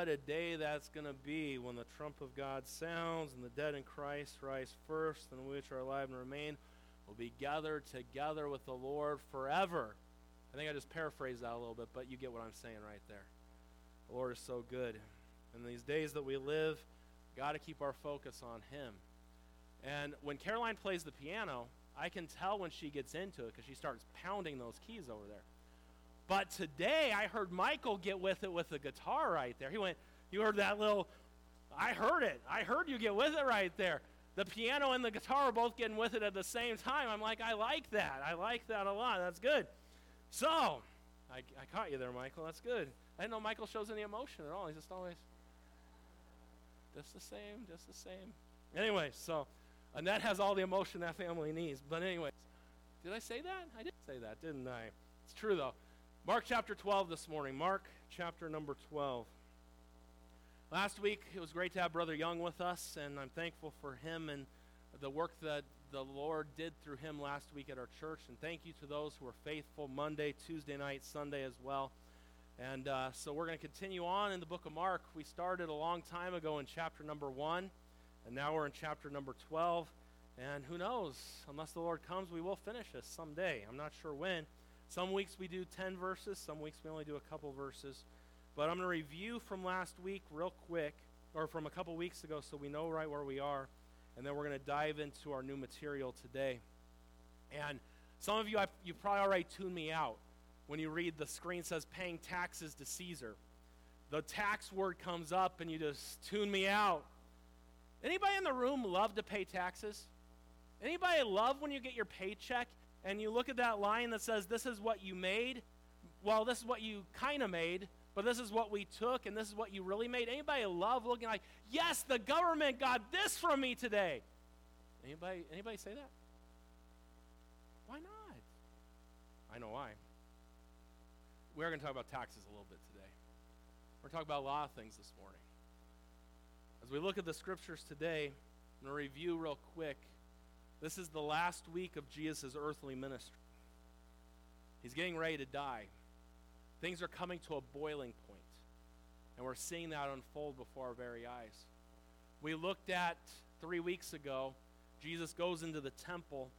what a day that's going to be when the trump of God sounds and the dead in Christ rise first, and which are alive and remain will be gathered together with the Lord forever. I think I just paraphrased that a little bit, but you get what I'm saying right there. The Lord is so good. In these days that we live, we've got to keep our focus on Him. And when Caroline plays the piano, I can tell when she gets into it because she starts pounding those keys over there. But today, I heard Michael get with it with the guitar right there. He went, you heard that little, I heard it. I heard you get with it right there. The piano and the guitar are both getting with it at the same time. I'm like, I like that. I like that a lot. That's good. So, I caught you there, Michael. That's good. I didn't know Michael shows any emotion at all. He's just always, just the same. Anyway, so Annette has all the emotion that family needs. But anyways, did I say that? I did say that, didn't I? It's true, though. Mark chapter 12 this morning. Mark chapter number 12. Last week, it was great to have Brother Young with us, and I'm thankful for him and the work that the Lord did through him last week at our church. And thank you to those who were faithful Monday, Tuesday night, Sunday as well. And so we're going to continue on in the book of Mark. We started a long time ago in chapter number 1, and now we're in chapter number 12. And who knows, unless the Lord comes, we will finish this someday. I'm not sure when. Some weeks we do 10 verses. Some weeks we only do a couple verses. But I'm going to review from last week real quick, or from a couple weeks ago, so we know right where we are. And then we're going to dive into our new material today. And some of you, you probably already tuned me out. When you read the screen, says paying taxes to Caesar. The tax word comes up, and you just tune me out. Anybody in the room love to pay taxes? Anybody love when you get your paycheck and you look at that line that says, this is what you made? Well, this is what you kind of made. But this is what we took, and this is what you really made. Anybody love looking like, yes, the government got this from me today? Anybody say that? Why not? I know why. We're going to talk about taxes a little bit today. We're going to talk about a lot of things this morning. As we look at the scriptures today, I'm going to review real quick. This is the last week of Jesus' earthly ministry. He's getting ready to die. Things are coming to a boiling point, and we're seeing that unfold before our very eyes. We looked at 3 weeks ago, Jesus goes into the temple,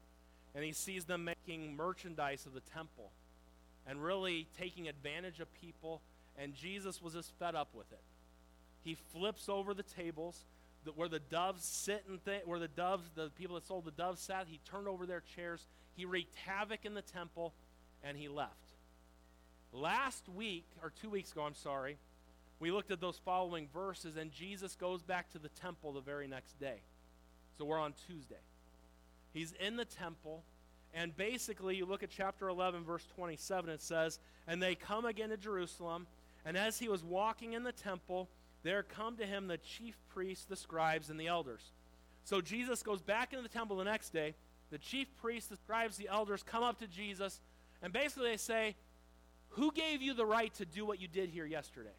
and he sees them making merchandise of the temple and really taking advantage of people, and Jesus was just fed up with it. He flips over the tables where the doves sit and the people that sold the doves sat. He turned over their chairs. He wreaked havoc in the temple, and he left. Last week, or 2 weeks ago, I'm sorry, we looked at those following verses, and Jesus goes back to the temple the very next day. So we're on Tuesday. He's in the temple, and basically you look at chapter 11, verse 27, it says, and they come again to Jerusalem, and as he was walking in the temple, there come to him the chief priests, the scribes, and the elders. So Jesus goes back into the temple the next day. The chief priests, the scribes, the elders come up to Jesus, and basically they say, who gave you the right to do what you did here yesterday?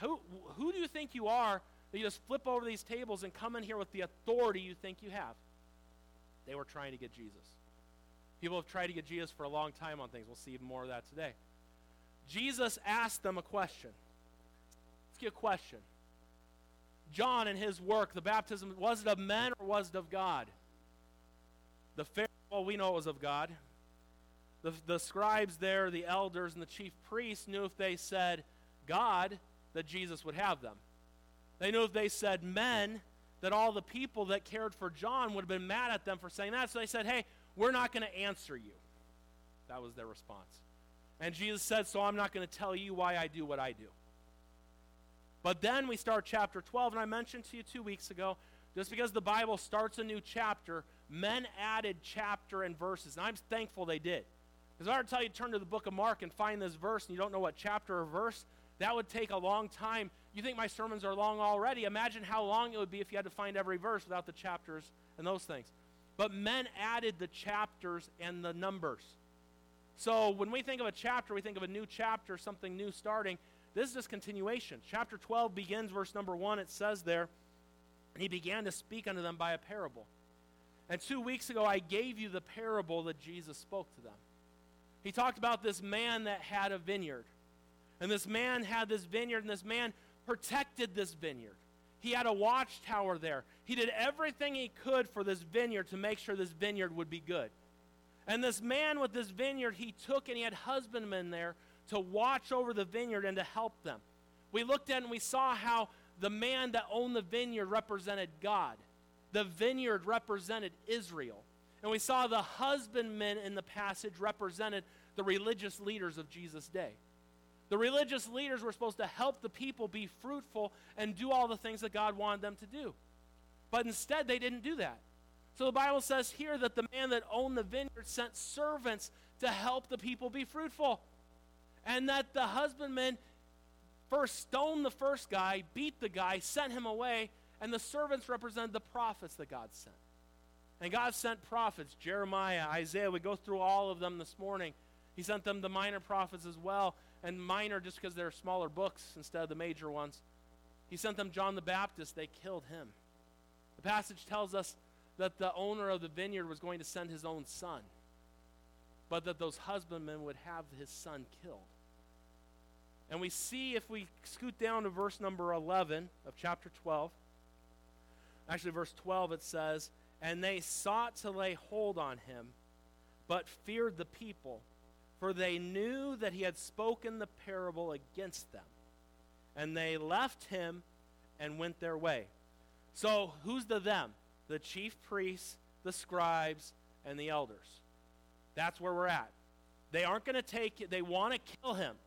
Who do you think you are that you just flip over these tables and come in here with the authority you think you have? They were trying to get Jesus. People have tried to get Jesus for a long time on things. We'll see more of that today. Jesus asked them a question. Ask you a question. John and his work, the baptism, was it of men or was it of God? The Pharisees, well, we know it was of God. The scribes there, the elders, and the chief priests knew if they said God, that Jesus would have them. They knew if they said men, that all the people that cared for John would have been mad at them for saying that. So they said, hey, we're not going to answer you. That was their response. And Jesus said, so I'm not going to tell you why I do what I do. But then we start chapter 12, and I mentioned to you 2 weeks ago, just because the Bible starts a new chapter, men added chapter and verses. And I'm thankful they did. Because if I were to tell you to turn to the book of Mark and find this verse and you don't know what chapter or verse, that would take a long time. You think my sermons are long already. Imagine how long it would be if you had to find every verse without the chapters and those things. But men added the chapters and the numbers. So when we think of a chapter, we think of a new chapter, something new starting. This is just continuation. Chapter 12 begins verse number 1. It says there, and he began to speak unto them by a parable. And 2 weeks ago, I gave you the parable that Jesus spoke to them. He talked about this man that had a vineyard. And this man had this vineyard, and this man protected this vineyard. He had a watchtower there. He did everything he could for this vineyard to make sure this vineyard would be good. And this man with this vineyard, he took and he had husbandmen there to watch over the vineyard and to help them. We looked at and we saw how the man that owned the vineyard represented God. The vineyard represented Israel. And we saw the husbandmen in the passage represented the religious leaders of Jesus' day. The religious leaders were supposed to help the people be fruitful and do all the things that God wanted them to do. But instead, they didn't do that. So the Bible says here that the man that owned the vineyard sent servants to help the people be fruitful. And that the husbandmen first stoned the first guy, beat the guy, sent him away, and the servants represented the prophets that God sent. And God sent prophets, Jeremiah, Isaiah. We go through all of them this morning. He sent them the minor prophets as well, and minor just because they're smaller books instead of the major ones. He sent them John the Baptist. They killed him. The passage tells us that the owner of the vineyard was going to send his own son, but that those husbandmen would have his son killed. And we see, if we scoot down to verse number 11 of chapter 12, actually verse 12, it says, "And they sought to lay hold on him, but feared the people, for they knew that he had spoken the parable against them. And they left him and went their way." So who's the them? The chief priests, the scribes, and the elders. That's where we're at. They aren't going to take it. They want to kill him,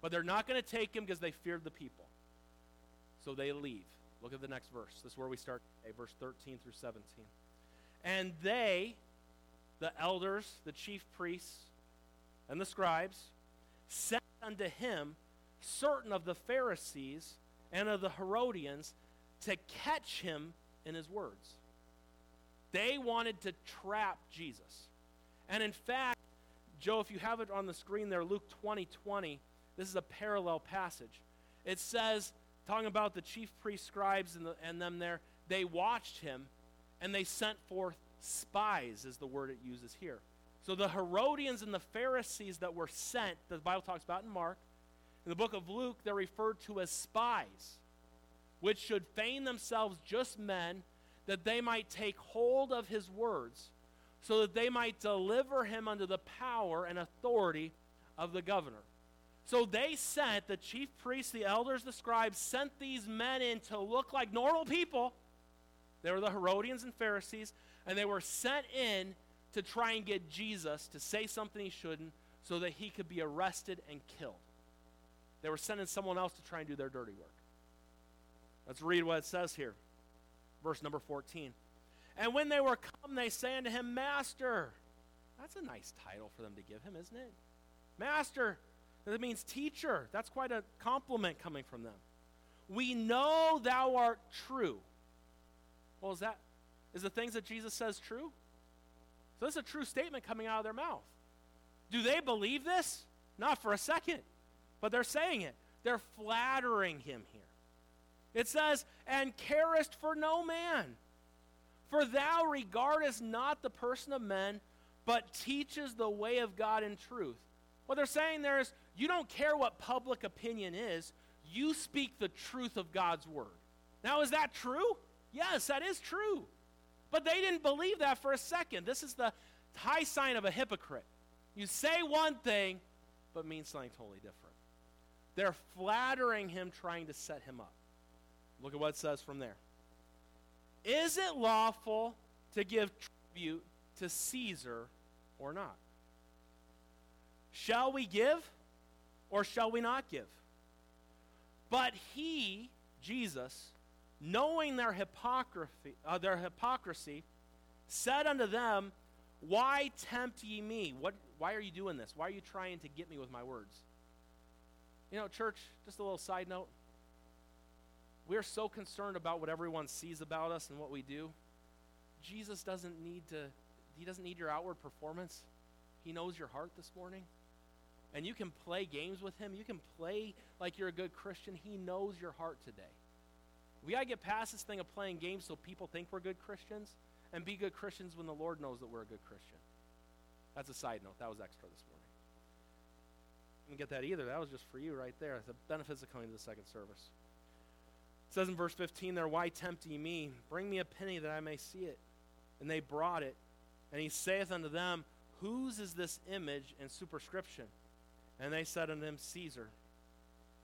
but they're not going to take him because they feared the people. So they leave. Look at the next verse. This is where we start today, verse 13 through 17. "And they," the elders, the chief priests, and the scribes, "sent unto him certain of the Pharisees and of the Herodians to catch him in his words." They wanted to trap Jesus. And in fact, Joe, if you have it on the screen there, Luke 20:20, this is a parallel passage. It says, talking about the chief priests, scribes, and them there, they watched him, and they sent forth spies, is the word it uses here. So the Herodians and the Pharisees that were sent, that the Bible talks about in Mark, in the book of Luke, they're referred to as spies, which should feign themselves just men, that they might take hold of his words, so that they might deliver him unto the power and authority of the governor. So they sent, the chief priests, the elders, the scribes, sent these men in to look like normal people. They were the Herodians and Pharisees, and they were sent in to try and get Jesus to say something he shouldn't so that he could be arrested and killed. They were sending someone else to try and do their dirty work. Let's read what it says here. Verse number 14. "And when they were come, they say unto him, Master." That's a nice title for them to give him, isn't it? Master. That means teacher. That's quite a compliment coming from them. "We know thou art true." Well, is the things that Jesus says true? So this is a true statement coming out of their mouth. Do they believe this? Not for a second. But they're saying it. They're flattering him here. It says, "And carest for no man, for thou regardest not the person of men, but teaches the way of God in truth." What they're saying there is, you don't care what public opinion is. You speak the truth of God's word. Now, is that true? Yes, that is true. But they didn't believe that for a second. This is the high sign of a hypocrite. You say one thing, but mean something totally different. They're flattering him, trying to set him up. Look at what it says from there. "Is it lawful to give tribute to Caesar or not? Shall we give or shall we not give? But he," Jesus, "knowing their hypocrisy, said unto them, Why tempt ye me?" Why are you doing this? Why are you trying to get me with my words? You know, church, just a little side note. We're so concerned about what everyone sees about us and what we do. Jesus doesn't need your outward performance. He knows your heart this morning. And you can play games with him. You can play like you're a good Christian. He knows your heart today. We got to get past this thing of playing games so people think we're good Christians, and be good Christians when the Lord knows that we're a good Christian. That's a side note. That was extra this morning. I didn't get that either. That was just for you right there. The benefits of coming to the second service. It says in verse 15 there, "Why tempt ye me? Bring me a penny that I may see it." And they brought it. And he saith unto them, "Whose is this image and superscription?" And they said unto him, "Caesar."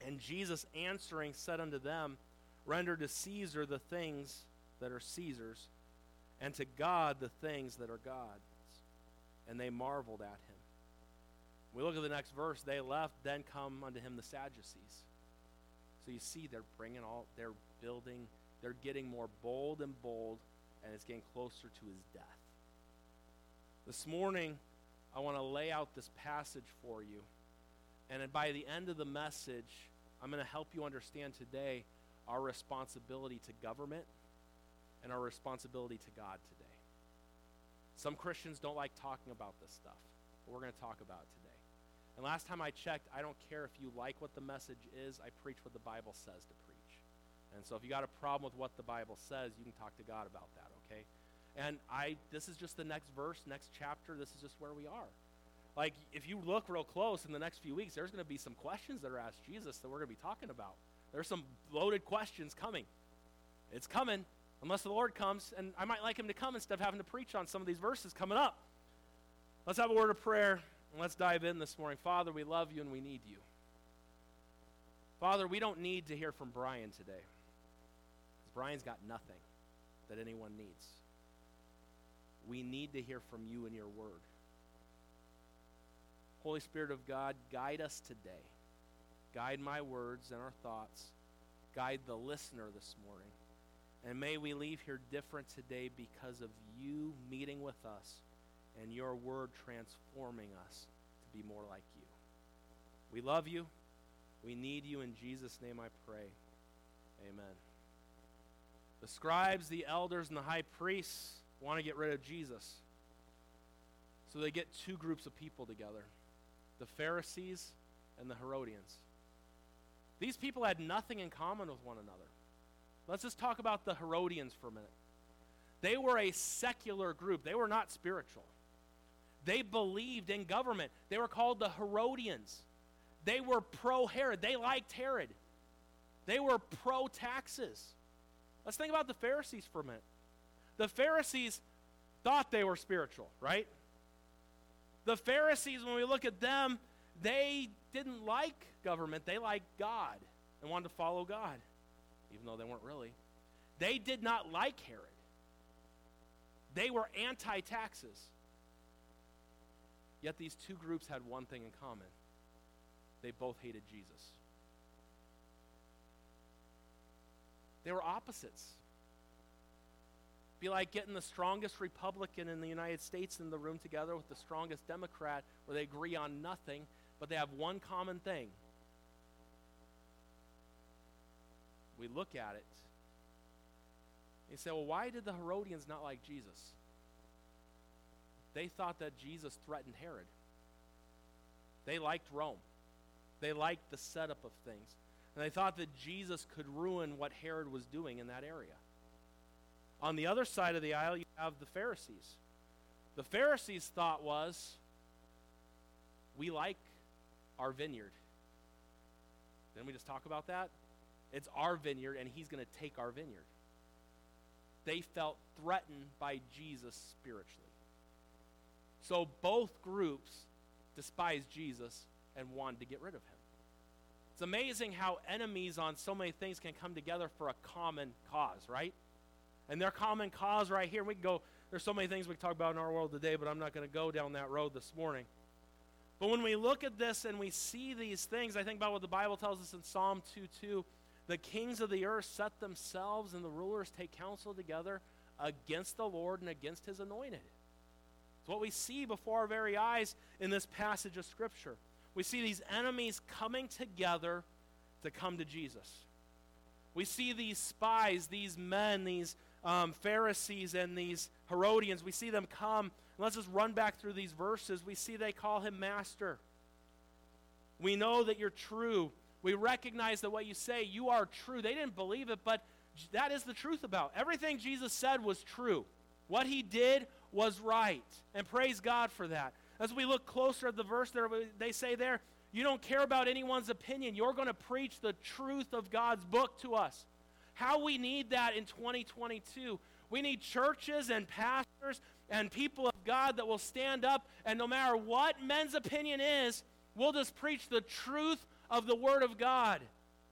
And Jesus answering said unto them, "Render to Caesar the things that are Caesar's, and to God the things that are God's." And they marveled at him. We look at the next verse. They left, then come unto him the Sadducees. So you see they're getting more bold and bold, and it's getting closer to his death. This morning, I want to lay out this passage for you. And by the end of the message, I'm going to help you understand today our responsibility to government and our responsibility to God today. Some Christians don't like talking about this stuff, but we're going to talk about it today. And last time I checked, I don't care if you like what the message is, I preach what the Bible says to preach. And so if you got a problem with what the Bible says, you can talk to God about that, okay? And this is just the next verse, next chapter, this is just where we are. Like, if you look real close in the next few weeks, there's going to be some questions that are asked Jesus that we're going to be talking about. There's some loaded questions coming. It's coming, unless the Lord comes, and I might like him to come instead of having to preach on some of these verses coming up. Let's have a word of prayer, and let's dive in this morning. Father, we love you and we need you. Father, we don't need to hear from Brian today, because Brian's got nothing that anyone needs. We need to hear from you and your word. Holy Spirit of God, guide us today. Guide my words and our thoughts. Guide the listener this morning. And may we leave here different today because of you meeting with us and your word transforming us to be more like you. We love you. We need you. In Jesus' name I pray. Amen. The scribes, the elders, and the high priests want to get rid of Jesus. So they get two groups of people together. The Pharisees and the Herodians. These people had nothing in common with one another. Let's just talk about the Herodians for a minute. They were a secular group. They were not spiritual. They believed in government. They were called the Herodians. They were pro-Herod. They liked Herod. They were pro-taxes. Let's think about the Pharisees for a minute. The Pharisees thought they were spiritual, right? The Pharisees, when we look at them, they didn't like government. They liked God and wanted to follow God, even though they weren't really. They did not like Herod. They were anti-taxes. Yet these two groups had one thing in common. They both hated Jesus. They were opposites. It'd be like getting the strongest Republican in the United States in the room together with the strongest Democrat, where they agree on nothing, but they have one common thing. We look at it. You say, well, why did the Herodians not like Jesus? They thought that Jesus threatened Herod. They liked Rome. They liked the setup of things. And they thought that Jesus could ruin what Herod was doing in that area. On the other side of the aisle, you have the Pharisees. The Pharisees' thought was, we like our vineyard. Didn't we just talk about that? It's our vineyard, and he's going to take our vineyard. They felt threatened by Jesus spiritually. So both groups despised Jesus and wanted to get rid of him. It's amazing how enemies on so many things can come together for a common cause, right? And their common cause right here, we can go, there's so many things we can talk about in our world today, but I'm not going to go down that road this morning. But when we look at this and we see these things, I think about what the Bible tells us in Psalm 2:2. The kings of the earth set themselves and the rulers take counsel together against the Lord and against his anointed. It's what we see before our very eyes in this passage of Scripture. We see these enemies coming together to come to Jesus. We see these spies, these men, these Pharisees and these Herodians, we see them come. Let's just run back through these verses. We see they call him master. We know that you're true. We recognize that what you say, you are true. They didn't believe it, but that is the truth about. Everything Jesus said was true. What he did was right, and praise God for that. As we look closer at the verse there, they say there, you don't care about anyone's opinion. You're going to preach the truth of God's book to us. How we need that in 2022. We need churches and pastors and people of God that will stand up, and no matter what men's opinion is, we'll just preach the truth of the Word of God.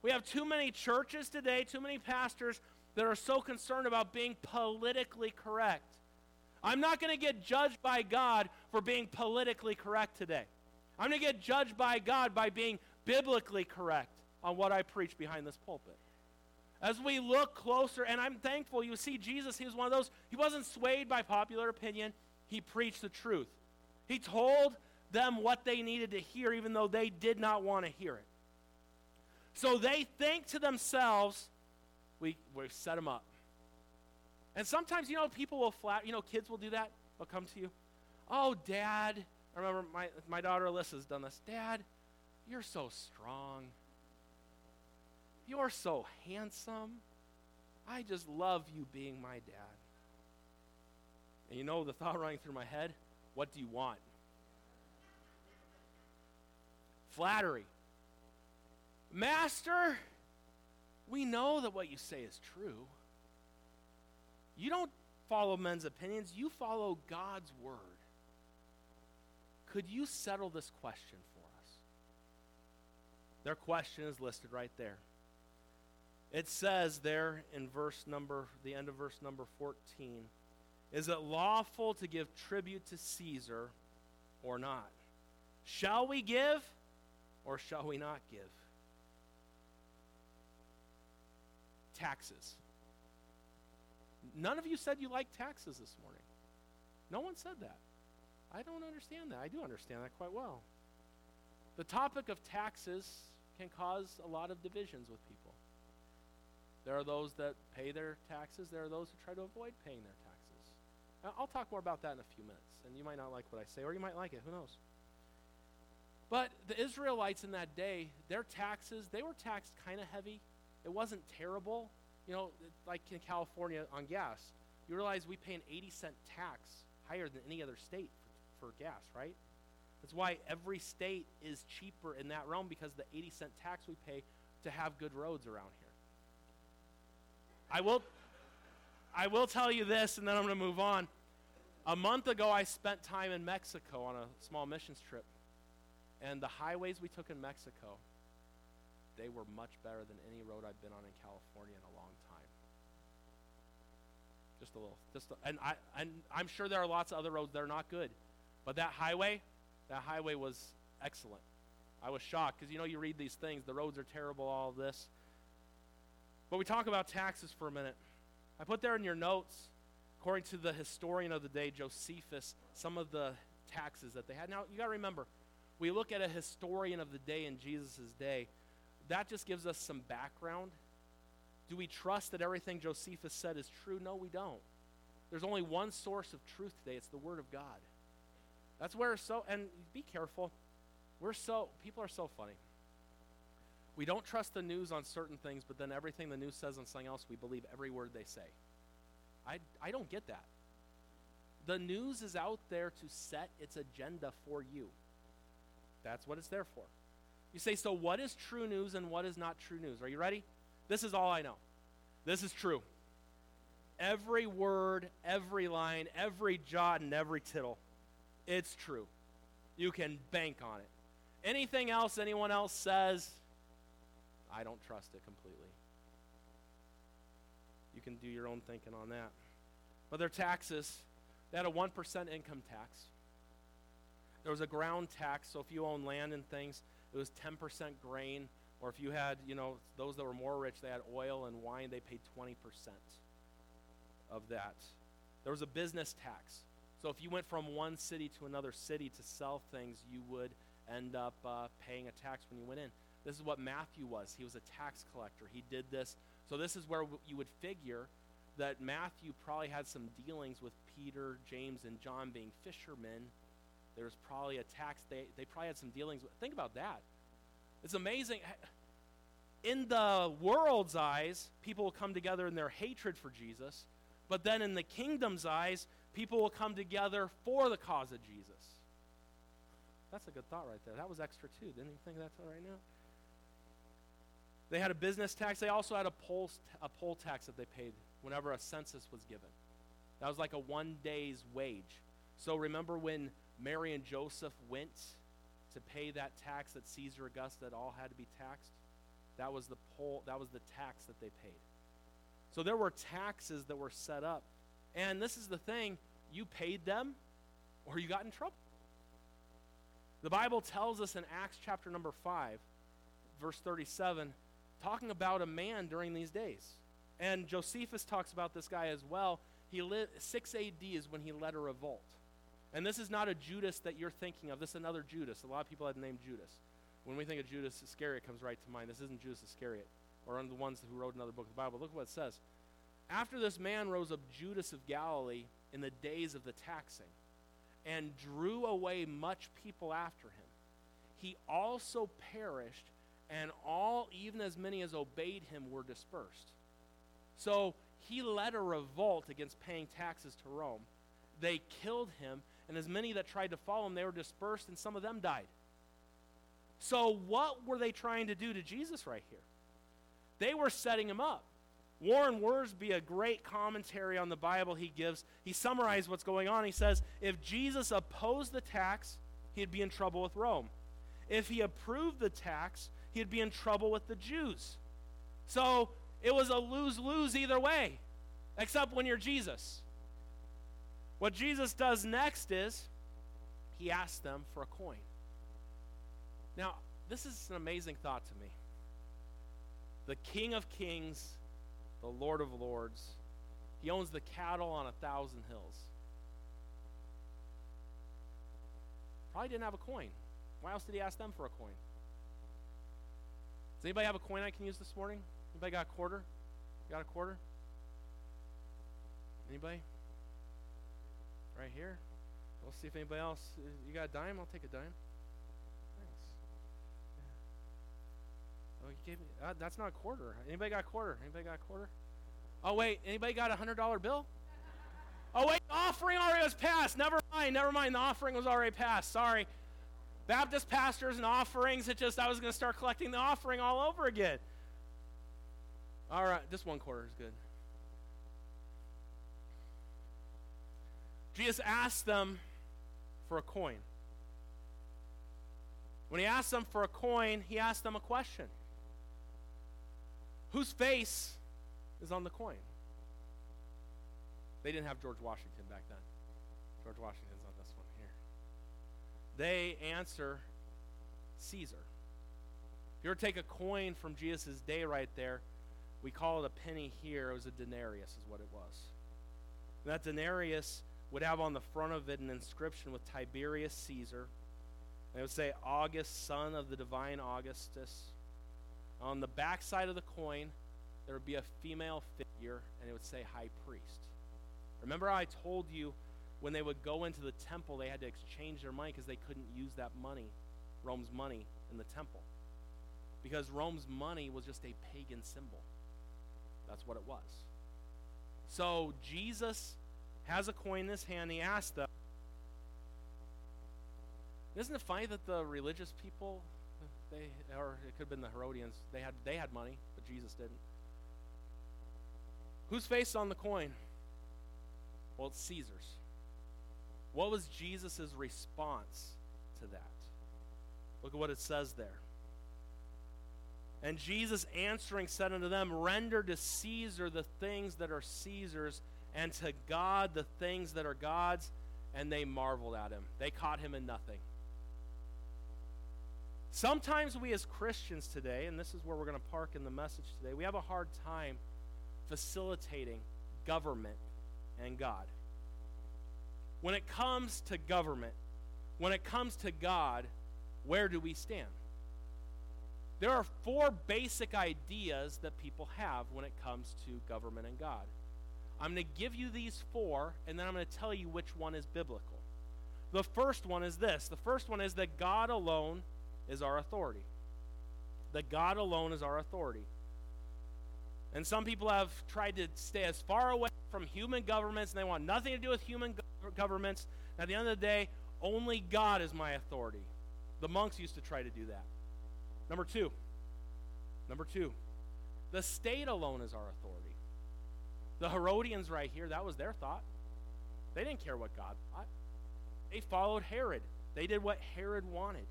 We have too many churches today, too many pastors that are so concerned about being politically correct. I'm not going to get judged by God for being politically correct today. I'm going to get judged by God by being biblically correct on what I preach behind this pulpit. As we look closer, and I'm thankful, you see Jesus, he was one of those, he wasn't swayed by popular opinion. He preached the truth. He told them what they needed to hear, even though they did not want to hear it. So they think to themselves, we set them up. And sometimes, people will flatter, kids will do that. They'll come to you. Oh, Dad, I remember my daughter Alyssa's done this. Dad, you're so strong. You're so handsome. I just love you being my dad. And the thought running through my head, what do you want? Flattery. Master, we know that what you say is true. You don't follow men's opinions. You follow God's word. Could you settle this question for us? Their question is listed right there. It says there in the end of verse number 14, is it lawful to give tribute to Caesar or not? Shall we give or shall we not give? Taxes. None of you said you like taxes this morning. No one said that. I don't understand that. I do understand that quite well. The topic of taxes can cause a lot of divisions with people. There are those that pay their taxes. There are those who try to avoid paying their taxes. Now, I'll talk more about that in a few minutes, and you might not like what I say, or you might like it. Who knows? But the Israelites in that day, their taxes, they were taxed kind of heavy. It wasn't terrible. Like in California on gas, you realize we pay an 80-cent tax higher than any other state for gas, right? That's why every state is cheaper in that realm, because of the 80-cent tax we pay to have good roads around here. I will tell you this, and then I'm going to move on. A month ago, I spent time in Mexico on a small missions trip, and the highways we took in Mexico, they were much better than any road I've been on in California in a long time. I'm sure there are lots of other roads that are not good, but that highway was excellent. I was shocked, because you read these things, the roads are terrible, all of this. But we talk about taxes for a minute. I put there in your notes, according to the historian of the day, Josephus, some of the taxes that they had. Now, you got to remember, we look at a historian of the day in Jesus' day. That just gives us some background. Do we trust that everything Josephus said is true? No, we don't. There's only one source of truth today. It's the Word of God. That's where and be careful. People are so funny. We don't trust the news on certain things, but then everything the news says on something else, we believe every word they say. I don't get that. The news is out there to set its agenda for you. That's what it's there for. You say, so what is true news and what is not true news? Are you ready? This is all I know. This is true. Every word, every line, every jot, and every tittle, it's true. You can bank on it. Anything else anyone else says, I don't trust it completely. You can do your own thinking on that. But their taxes, they had a 1% income tax. There was a ground tax, so if you own land and things, it was 10% grain, or if you had, those that were more rich, they had oil and wine, they paid 20% of that. There was a business tax. So if you went from one city to another city to sell things, you would end up paying a tax when you went in. This is what Matthew was. He was a tax collector. He did this. So this is where you would figure that Matthew probably had some dealings with Peter, James, and John being fishermen. There was probably a tax. They probably had some dealings with. Think about that. It's amazing. In the world's eyes, people will come together in their hatred for Jesus. But then in the kingdom's eyes, people will come together for the cause of Jesus. That's a good thought right there. That was extra too. Didn't even think of that till right now. They had a business tax. They also had a poll tax that they paid whenever a census was given. That was like a one day's wage. So remember when Mary and Joseph went to pay that tax that Caesar Augustus that all had to be taxed? That was the poll. That was the tax that they paid. So there were taxes that were set up. And this is the thing, you paid them or you got in trouble. The Bible tells us in Acts chapter number 5, verse 37, talking about a man during these days. And Josephus talks about this guy as well. 6 AD is when he led a revolt. And this is not a Judas that you're thinking of. This is another Judas. A lot of people had the name Judas. When we think of Judas Iscariot, comes right to mind. This isn't Judas Iscariot or one of the ones who wrote another book of the Bible. Look what it says. After this man rose up Judas of Galilee in the days of the taxing and drew away much people after him. He also perished, and all, even as many as obeyed him, were dispersed. So he led a revolt against paying taxes to Rome. They killed him, and as many that tried to follow him, they were dispersed, and some of them died. So what were they trying to do to Jesus right here? They were setting him up. Warren Wiersbe, a great commentary on the Bible he gives, he summarized what's going on. He says, if Jesus opposed the tax, he'd be in trouble with Rome. If he approved the tax, he'd be in trouble with the Jews. So it was a lose-lose either way, except when you're Jesus. What Jesus does next is he asks them for a coin. Now, this is an amazing thought to me. The King of Kings, the Lord of Lords, he owns the cattle on 1,000 hills. Probably didn't have a coin. Why else did he ask them for a coin? Does anybody have a coin I can use this morning? Anybody got a quarter? You got a quarter? Anybody? Right here? We'll see if anybody else. You got a dime? I'll take a dime. Oh, you gave me, that's not a quarter. Anybody got a quarter? Anybody got a quarter? Oh, wait. Anybody got a $100 bill? Oh, wait. The offering already was passed. Never mind. The offering was already passed. Sorry. Baptist pastors and offerings. I was going to start collecting the offering all over again. All right. Just one quarter is good. Jesus asked them for a coin. When he asked them for a coin, he asked them a question. Whose face is on the coin? They didn't have George Washington back then. George Washington's on this one here. They answer Caesar. If you were to take a coin from Jesus' day right there, we call it a penny here. It was a denarius is what it was. And that denarius would have on the front of it an inscription with Tiberius Caesar. They would say August, son of the divine Augustus. On the back side of the coin, there would be a female figure, and it would say high priest. Remember how I told you when they would go into the temple, they had to exchange their money because they couldn't use that money, Rome's money, in the temple. Because Rome's money was just a pagan symbol. That's what it was. So Jesus has a coin in his hand. He asked them, isn't it funny that the religious people, or it could have been the Herodians, they had money, but Jesus didn't. Whose face is on the coin? Well, it's Caesar's. What was Jesus' response to that? Look at what it says there. And Jesus answering said unto them, render to Caesar the things that are Caesar's, and to God the things that are God's. And they marveled at him. They caught him in nothing. Sometimes we as Christians today, and this is where we're going to park in the message today, we have a hard time facilitating government and God. When it comes to government, when it comes to God, where do we stand? There are four basic ideas that people have when it comes to government and God. I'm going to give you these four, and then I'm going to tell you which one is biblical. The first one is this. The first one is that God alone is our authority. That God alone is our authority. And some people have tried to stay as far away from human governments, and they want nothing to do with human governments. At the end of the day, only God is my authority. The monks used to try to do that. Number two, Number two, the state alone is our authority. The Herodians right here, that was their thought. They didn't care what God thought. They followed Herod. They did what Herod wanted.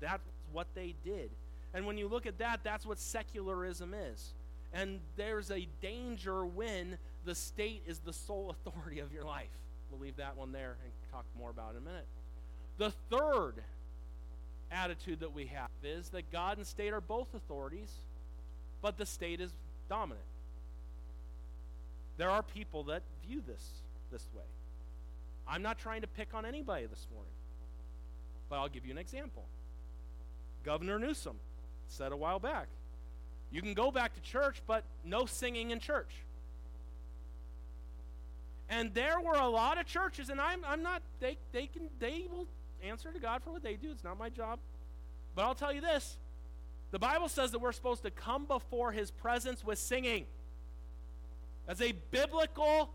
That's what they did. And when you look at that, that's what secularism is. And there's a danger when the state is the sole authority of your life. We'll leave that one there and talk more about it in a minute. The third attitude that we have is that God and state are both authorities, but the state is dominant. There are people that view this way. I'm not trying to pick on anybody this morning, but I'll give you an example. Governor Newsom said a while back, you can go back to church, but no singing in church. And there were a lot of churches, and I'm not, they will answer to God for what they do. It's not my job. But I'll tell you this, the Bible says that we're supposed to come before his presence with singing. That's a biblical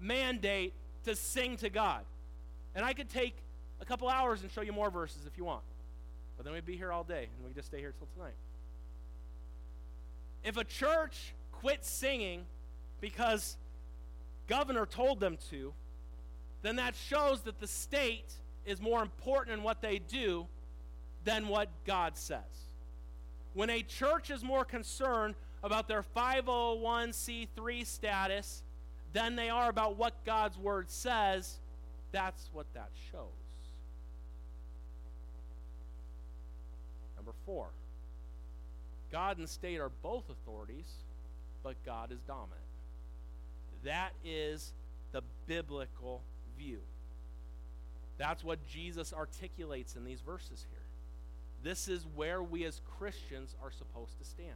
mandate to sing to God. And I could take a couple hours and show you more verses if you want. But then we'd be here all day, and we could just stay here till tonight. If a church quit singing because governor told them to, then that shows that the state is more important in what they do than what God says. When a church is more concerned about their 501c3 status than they are about what God's word says, that's what that shows. Number four, God and state are both authorities, but God is dominant. That is the biblical view. That's what Jesus articulates in these verses here. This is where we as Christians are supposed to stand.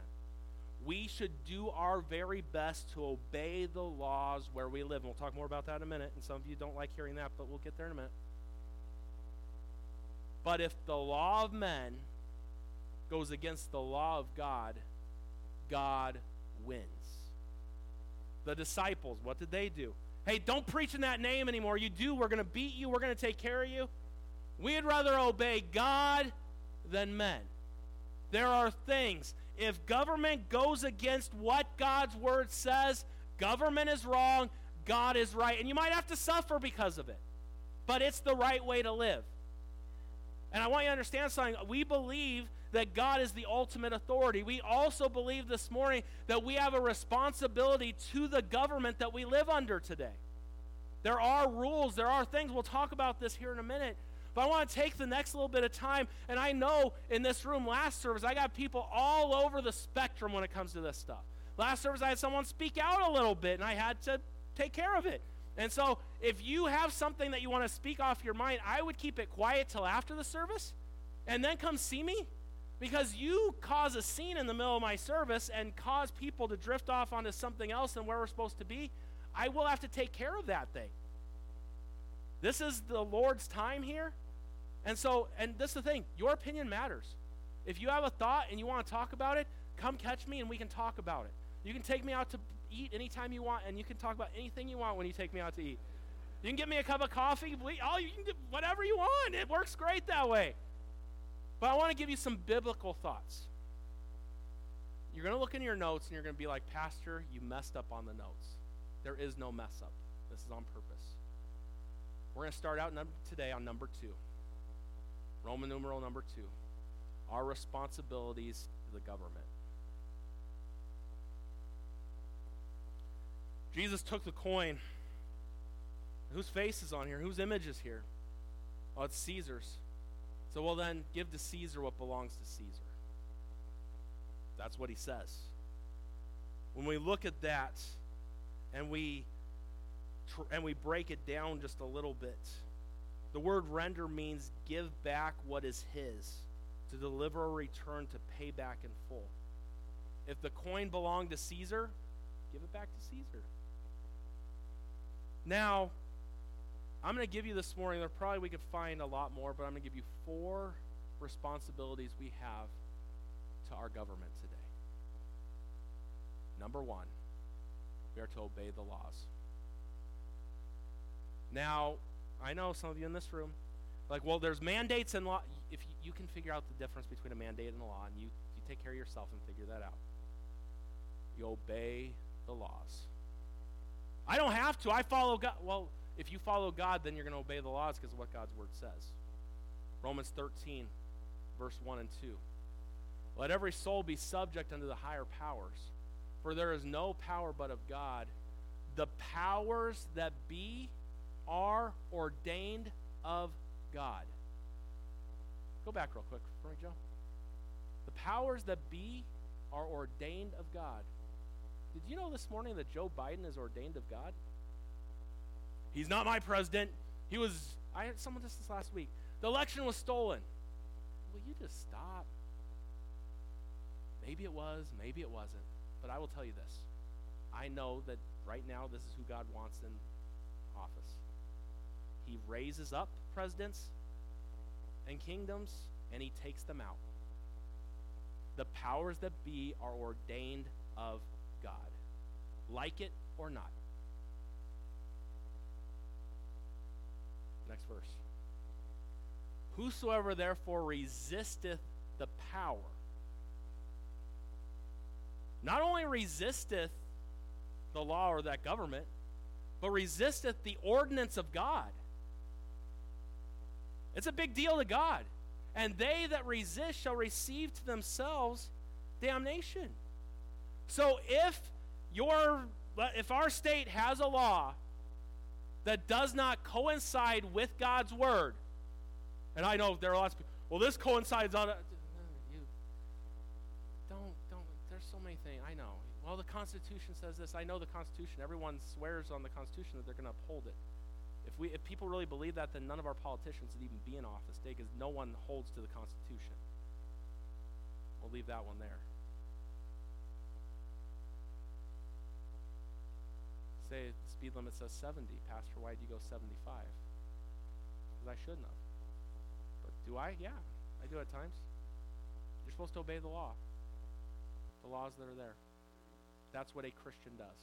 We should do our very best to obey the laws where we live. And we'll talk more about that in a minute. And some of you don't like hearing that, but we'll get there in a minute. But if the law of men goes against the law of God, God wins. The disciples, what did they do? Hey, don't preach in that name anymore. You do, we're going to beat you. We're going to take care of you. We'd rather obey God than men. There are things. If government goes against what God's word says, government is wrong, God is right. And you might have to suffer because of it. But it's the right way to live. And I want you to understand something. We believe that God is the ultimate authority. We also believe this morning that we have a responsibility to the government that we live under today. There are rules, there are things. We'll talk about this here in a minute. But I want to take the next little bit of time, and I know in this room last service, I got people all over the spectrum when it comes to this stuff. Last service, I had someone speak out a little bit, and I had to take care of it. And so if you have something that you want to speak off your mind, I would keep it quiet till after the service, and then come see me. Because you cause a scene in the middle of my service and cause people to drift off onto something else than where we're supposed to be, I will have to take care of that thing. This is the Lord's time here. And so, and this is the thing, your opinion matters. If you have a thought and you want to talk about it, come catch me and we can talk about it. You can take me out to eat anytime you want, and you can talk about anything you want when you take me out to eat. You can get me a cup of coffee, you can do whatever you want. It works great that way. But I want to give you some biblical thoughts. You're going to look in your notes and you're going to be like, Pastor, you messed up on the notes. There is no mess up. This is on purpose. We're going to start out today on number 2. Roman numeral number 2. Our responsibilities to the government. Jesus took the coin. Whose face is on here? Whose image is here? Oh, it's Caesar's. So, well then, give to Caesar what belongs to Caesar. That's what he says. When we look at that and we break it down just a little bit, the word render means give back what is his, to deliver or return, to pay back in full. If the coin belonged to Caesar, give it back to Caesar. Now, I'm going to give you this morning, there probably we could find a lot more, but I'm going to give you 4 responsibilities we have to our government today. Number 1, we are to obey the laws. Now, I know some of you in this room, like, well, there's mandates and law. If you can figure out the difference between a mandate and a law, and you take care of yourself and figure that out. you obey the laws. I don't have to. I follow God. Well, if you follow God, then you're going to obey the laws because of what God's word says. Romans 13, verse 1 and 2. Let every soul be subject unto the higher powers, for there is no power but of God. The powers that be are ordained of God. Go back real quick for me, Joe. The powers that be are ordained of God. Did you know this morning that Joe Biden is ordained of God? He's not my president. He was, I heard someone this last week. The election was stolen. Will you just stop? Maybe it was, maybe it wasn't. But I will tell you this. I know that right now this is who God wants in office. He raises up presidents and kingdoms, and he takes them out. The powers that be are ordained of God, like it or not. Next verse. Whosoever therefore resisteth the power, not only resisteth the law or that government, but resisteth the ordinance of God. It's a big deal to God. And they that resist shall receive to themselves damnation. So if our state has a law that does not coincide with God's word, and I know there are lots of people, well, this coincides on a, you don't, there's so many things, I know. Well, the Constitution says this. I know the Constitution. Everyone swears on the Constitution that they're going to uphold it. If people really believe that, then none of our politicians would even be in office today because no one holds to the Constitution. We'll leave that one there. Say the speed limit says 70. Pastor, why did you go 75? Because I shouldn't have. But do I? Yeah, I do at times. You're supposed to obey the law, the laws that are there. That's what a Christian does.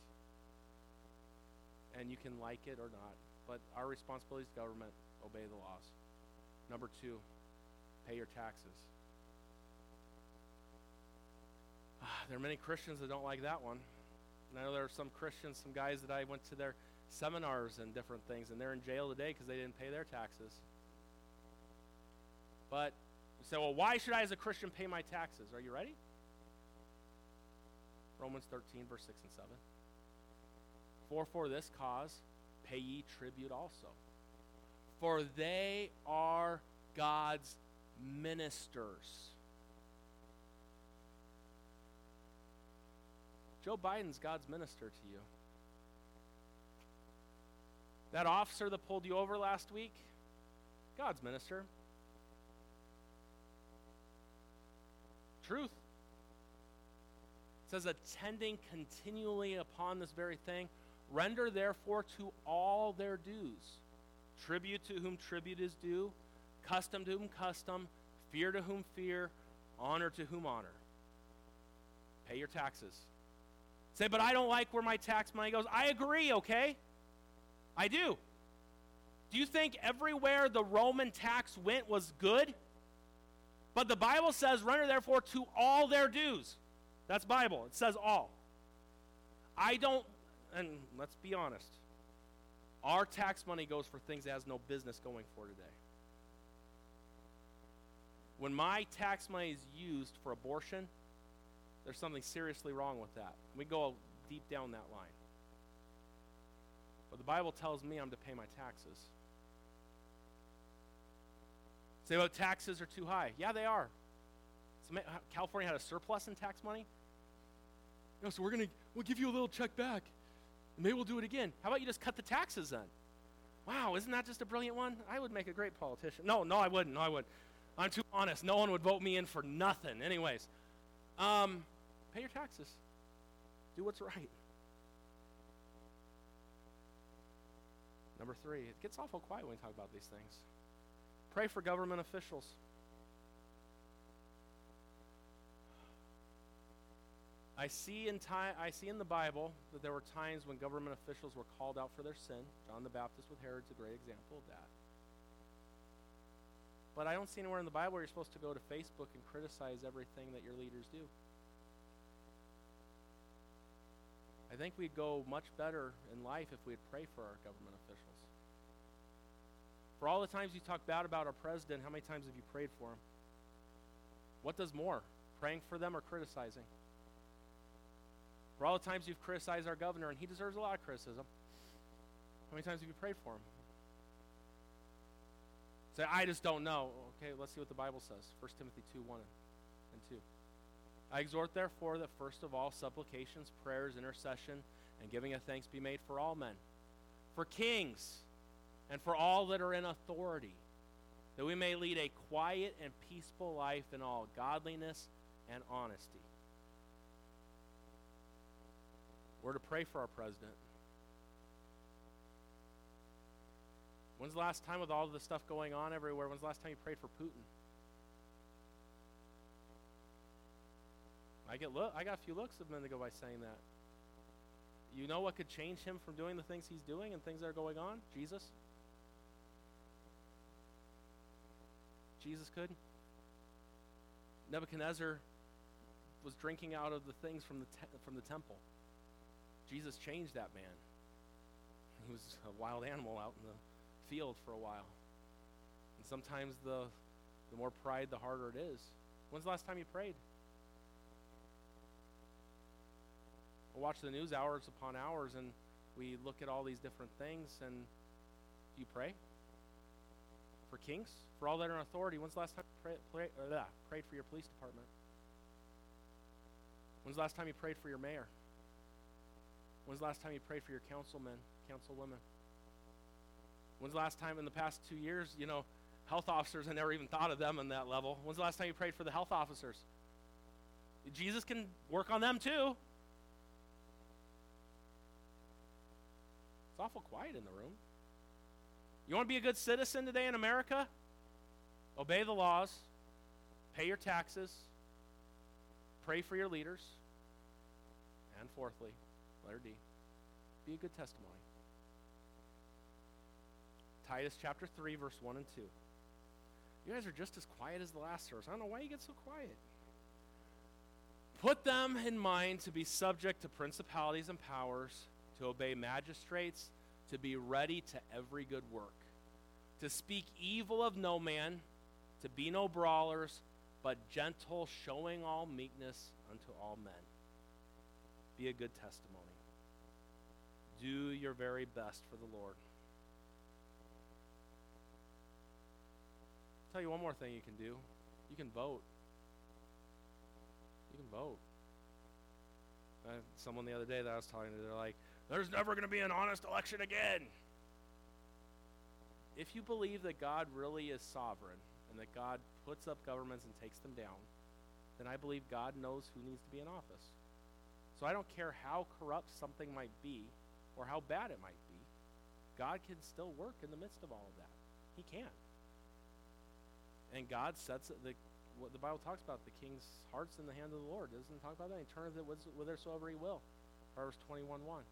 And you can like it or not. But our responsibility is government, obey the laws. Number two, pay your taxes. There are many Christians that don't like that one. And I know there are some Christians, some guys that I went to their seminars and different things, and they're in jail today because they didn't pay their taxes. But you say, well, why should I as a Christian pay my taxes? Are you ready? Romans 13, verse 6 and 7. For this cause pay ye tribute also, for they are God's ministers. Joe Biden's God's minister to you. That officer that pulled you over last week, God's minister. Truth. It says, attending continually upon this very thing, render therefore to all their dues, tribute to whom tribute is due, custom to whom custom, fear to whom fear, honor to whom honor. Pay your taxes. Say, but I don't like where my tax money goes. I agree, okay? I do. Do you think everywhere the Roman tax went was good? But the Bible says, render therefore to all their dues. That's Bible. It says all. And let's be honest, our tax money goes for things it has no business going for today. When my tax money is used for abortion, there's something seriously wrong with that. We go deep down that line. But the Bible tells me I'm to pay my taxes. Say, well, taxes are too high. Yeah, they are. So California had a surplus in tax money? No, so we'll give you a little check back. Maybe we'll do it again. How about you just cut the taxes then? Wow, isn't that just a brilliant one? I would make a great politician. No, I wouldn't. I'm too honest. No one would vote me in for nothing. Anyways, pay your taxes. Do what's right. Number three, it gets awful quiet when we talk about these things. Pray for government officials. I see in the Bible that there were times when government officials were called out for their sin. John the Baptist with Herod's a great example of that. But I don't see anywhere in the Bible where you're supposed to go to Facebook and criticize everything that your leaders do. I think we'd go much better in life if we'd pray for our government officials. For all the times you talk bad about our president, how many times have you prayed for him? What does more, praying for them or criticizing? For all the times you've criticized our governor, and he deserves a lot of criticism, how many times have you prayed for him? Say, I just don't know. Okay, let's see what the Bible says. 1 Timothy 2:1-2. I exhort, therefore, that first of all supplications, prayers, intercession, and giving of thanks be made for all men, for kings, and for all that are in authority, that we may lead a quiet and peaceful life in all godliness and honesty. We're to pray for our president. When's the last time, with all of the stuff going on everywhere, when's the last time you prayed for Putin? I got a few looks a minute ago by saying that. You know what could change him from doing the things he's doing and things that are going on? Jesus. Jesus could. Nebuchadnezzar was drinking out of the things from the temple. Jesus changed that man. He was a wild animal out in the field for a while. And sometimes the more pride, the harder it is. When's the last time you prayed? I watch the news hours upon hours, and we look at all these different things, and do you pray? For kings? For all that are in authority? When's the last time you prayed for your police department? When's the last time you prayed for your mayor? When's the last time you prayed for your councilmen, councilwomen? When's the last time in the past 2 years, health officers, I never even thought of them on that level. When's the last time you prayed for the health officers? Jesus can work on them too. It's awful quiet in the room. You want to be a good citizen today in America? Obey the laws, pay your taxes, pray for your leaders, and fourthly, letter D, be a good testimony. Titus chapter 3:1-2. You guys are just as quiet as the last service. I don't know why you get so quiet. Put them in mind to be subject to principalities and powers, to obey magistrates, to be ready to every good work, to speak evil of no man, to be no brawlers, but gentle, showing all meekness unto all men. Be a good testimony. Do your very best for the Lord. I'll tell you one more thing you can do. You can vote. You can vote. Someone the other day that I was talking to, they're like, there's never going to be an honest election again. If you believe that God really is sovereign and that God puts up governments and takes them down, then I believe God knows who needs to be in office. So I don't care how corrupt something might be or how bad it might be. God can still work in the midst of all of that. He can. And God sets what the Bible talks about, the king's heart's in the hand of the Lord. It doesn't talk about that. He turns it whithersoever he will. Proverbs 21:1.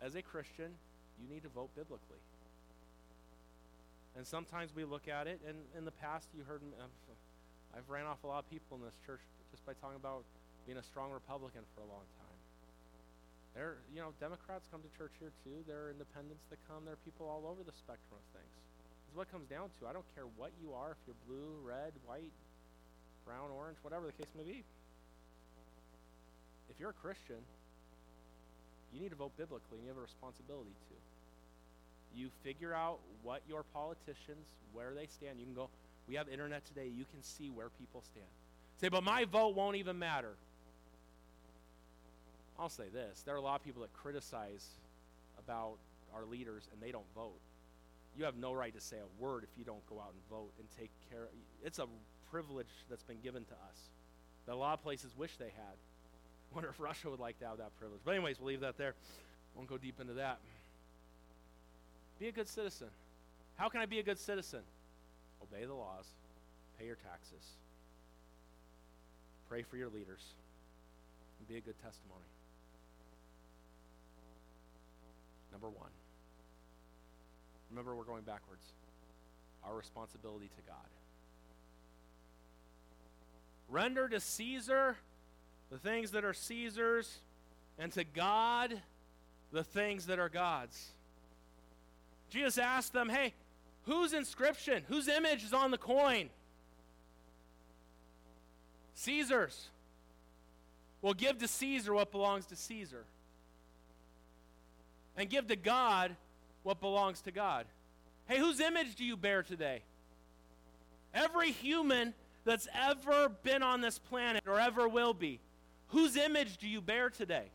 As a Christian, you need to vote biblically. And sometimes we look at it, and in the past you heard, I've ran off a lot of people in this church just by talking about being a strong Republican for a long time. There, Democrats come to church here too. There are independents that come. There are people all over the spectrum of things. It's what it comes down to. I don't care what you are, if you're blue, red, white, brown, orange, whatever the case may be. If you're a Christian, you need to vote biblically, and you have a responsibility to. You figure out what your politicians, where they stand. You can go, we have internet today, you can see where people stand. Say, but my vote won't even matter. I'll say this, there are a lot of people that criticize about our leaders, and they don't vote. You have no right to say a word if you don't go out and vote and take care. It's a privilege that's been given to us that a lot of places wish they had. I wonder if Russia would like to have that privilege. But anyways, we'll leave that there. Won't go deep into that. Be a good citizen. How can I be a good citizen? Obey the laws. Pay your taxes. Pray for your leaders. And be a good testimony. Number one. Remember, we're going backwards. Our responsibility to God. Render to Caesar the things that are Caesar's, and to God, the things that are God's. Jesus asked them, hey, whose inscription, whose image is on the coin? Caesar's. Well, give to Caesar what belongs to Caesar. And give to God what belongs to God. Hey, whose image do you bear today? Every human that's ever been on this planet or ever will be, whose image do you bear today?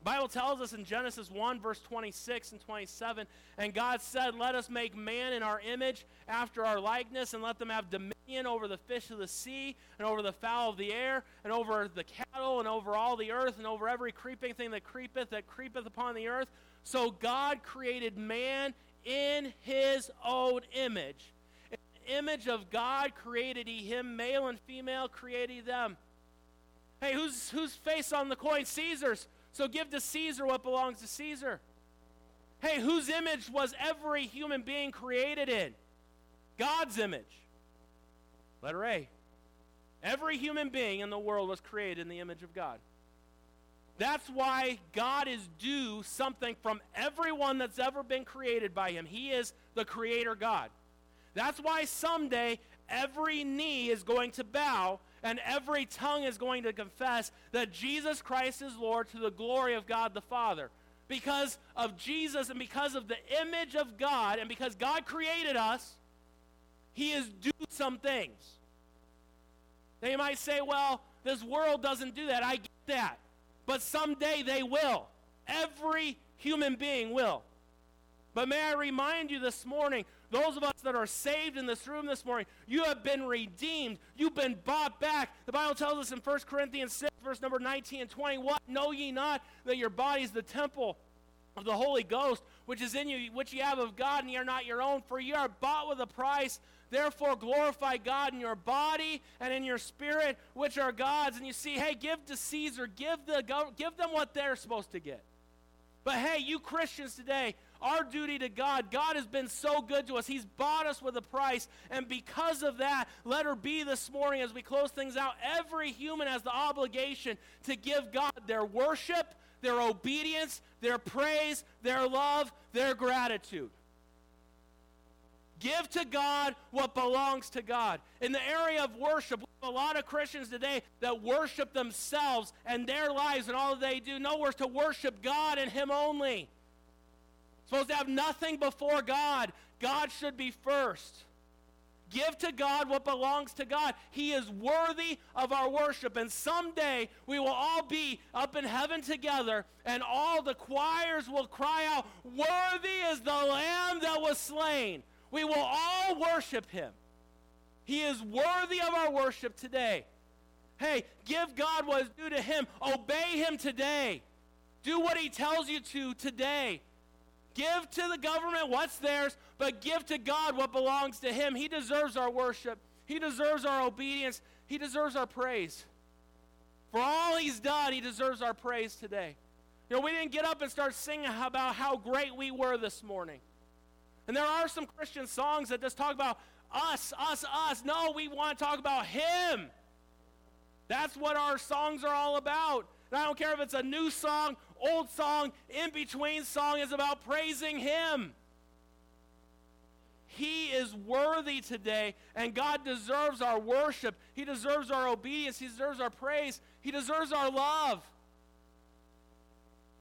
The Bible tells us in Genesis 1, verse 26 and 27, and God said, let us make man in our image after our likeness, and let them have dominion over the fish of the sea, and over the fowl of the air, and over the cattle, and over all the earth, and over every creeping thing that creepeth upon the earth. So God created man in his own image. In the image of God created he him, male and female created them. Hey, whose face on the coin? Caesar's. So give to Caesar what belongs to Caesar. Hey, whose image was every human being created in? God's image. Letter A. Every human being in the world was created in the image of God. That's why God is due something from everyone that's ever been created by him. He is the creator God. That's why someday every knee is going to bow and every tongue is going to confess that Jesus Christ is Lord to the glory of God the Father. Because of Jesus and because of the image of God and because God created us, he is due some things. Now you might say, well, this world doesn't do that. I get that. But someday they will. Every human being will. But may I remind you this morning, those of us that are saved in this room this morning, you have been redeemed. You've been bought back. The Bible tells us in 1 Corinthians 6, verse number 19 and 20, what? Know ye not that your body is the temple of the Holy Ghost, which is in you, which ye have of God, and ye are not your own, for ye are bought with a price. Therefore glorify God in your body and in your spirit, which are God's. And you see, hey, give to Caesar, give them what they're supposed to get. But hey, you Christians today, our duty to God, God has been so good to us. He's bought us with a price. And because of that, let her be this morning as we close things out. Every human has the obligation to give God their worship, their obedience, their praise, their love, their gratitude. Give to God what belongs to God. In the area of worship, we have a lot of Christians today that worship themselves and their lives and all they do. No, we're to worship God and him only. Supposed to have nothing before God. God should be first. Give to God what belongs to God. He is worthy of our worship. And someday we will all be up in heaven together, and all the choirs will cry out, worthy is the Lamb that was slain. We will all worship him. He is worthy of our worship today. Hey, give God what is due to him. Obey him today. Do what he tells you to today. Give to the government what's theirs, but give to God what belongs to him. He deserves our worship. He deserves our obedience. He deserves our praise. For all he's done, he deserves our praise today. You know, we didn't get up and start singing about how great we were this morning. And there are some Christian songs that just talk about us, us, us. No, we want to talk about him. That's what our songs are all about. And I don't care if it's a new song, old song, in-between song, is about praising him. He is worthy today, and God deserves our worship. He deserves our obedience. He deserves our praise. He deserves our love.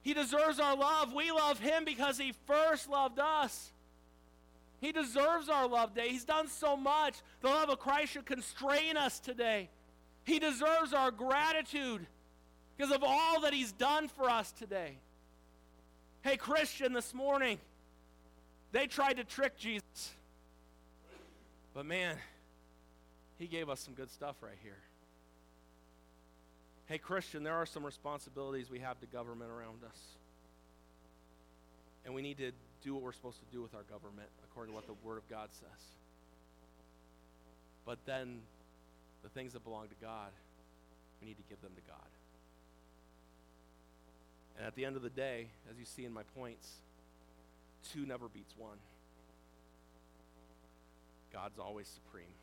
He deserves our love. We love him because he first loved us. He deserves our love today. He's done so much. The love of Christ should constrain us today. He deserves our gratitude because of all that he's done for us today. Hey, Christian, this morning, they tried to trick Jesus. But man, he gave us some good stuff right here. Hey, Christian, there are some responsibilities we have to government around us. And we need to do what we're supposed to do with our government according to what the Word of God says. But then the things that belong to God, we need to give them to God. And at the end of the day, as you see in my points, two never beats one. God's always supreme.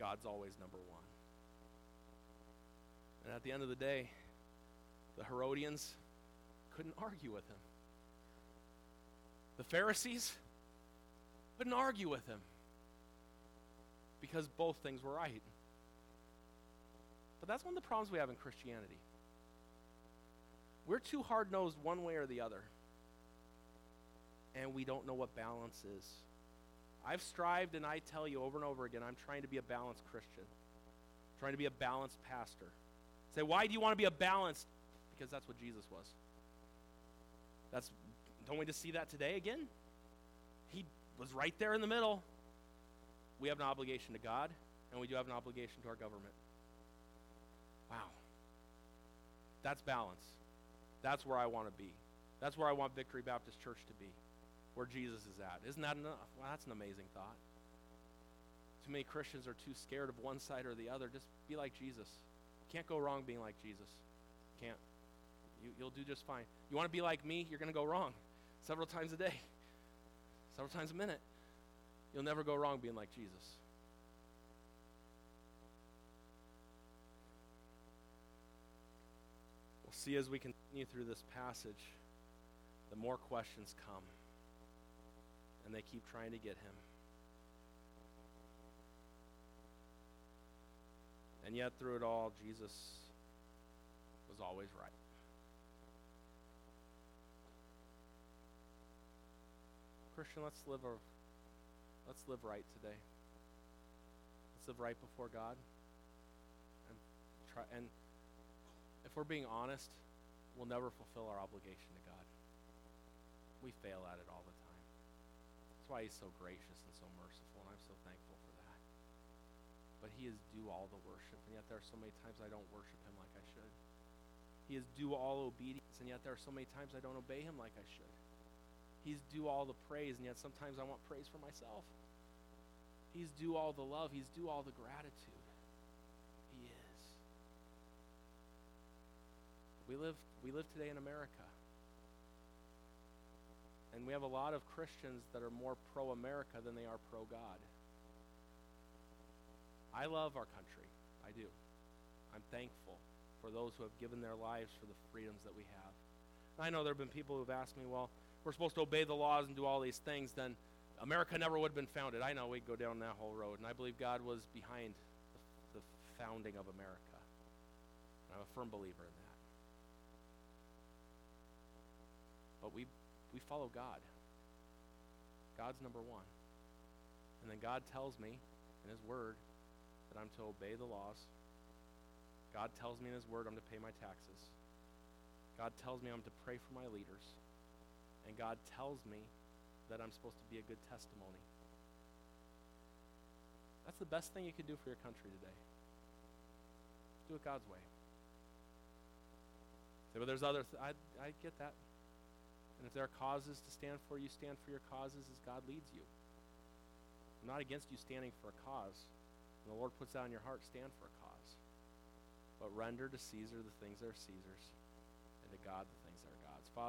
God's always number one. And at the end of the day, the Herodians couldn't argue with him. The Pharisees couldn't argue with him because both things were right. But that's one of the problems we have in Christianity. We're too hard-nosed one way or the other, and we don't know what balance is. I've strived, and I tell you over and over again, I'm trying to be a balanced Christian, I'm trying to be a balanced pastor. Say, why do you want to be a balanced? Because that's what Jesus was. Don't we just see that today again? He was right there in the middle. We have an obligation to God, and we do have an obligation to our government. Wow. That's balance. That's where I want to be. That's where I want Victory Baptist Church to be, where Jesus is at. Isn't that enough? Well, that's an amazing thought. Too many Christians are too scared of one side or the other. Just be like Jesus. Can't go wrong being like Jesus. Can't. You'll do just fine. You want to be like me? You're going to go wrong several times a day, several times a minute. You'll never go wrong being like Jesus. We'll see as we continue through this passage, the more questions come, and they keep trying to get him. And yet through it all, Jesus was always right. Christian, let's live right today. Let's live right before God. And if we're being honest, we'll never fulfill our obligation to God. We fail at it all the time. That's why he's so gracious and so merciful, and I'm so thankful for that. But he is due all the worship, and yet there are so many times I don't worship him like I should. He is due all obedience, and yet there are so many times I don't obey him like I should. He's due all the praise, and yet sometimes I want praise for myself. He's due all the love. He's due all the gratitude. He is. We live today in America. And we have a lot of Christians that are more pro-America than they are pro-God. I love our country. I do. I'm thankful for those who have given their lives for the freedoms that we have. And I know there have been people who have asked me, well, we're supposed to obey the laws and do all these things, then America never would have been founded. I know we go down that whole road, and I believe God was behind the founding of America. And I'm a firm believer in that. But we follow God. God's number one. And then God tells me in his word that I'm to obey the laws. God tells me in his word I'm to pay my taxes. God tells me I'm to pray for my leaders. And God tells me that I'm supposed to be a good testimony. That's the best thing you can do for your country today. Do it God's way. Say, but there's other I get that. And if there are causes to stand for, you stand for your causes as God leads you. I'm not against you standing for a cause. When the Lord puts that in your heart, stand for a cause. But render to Caesar the things that are Caesar's, and to God the things that are God's.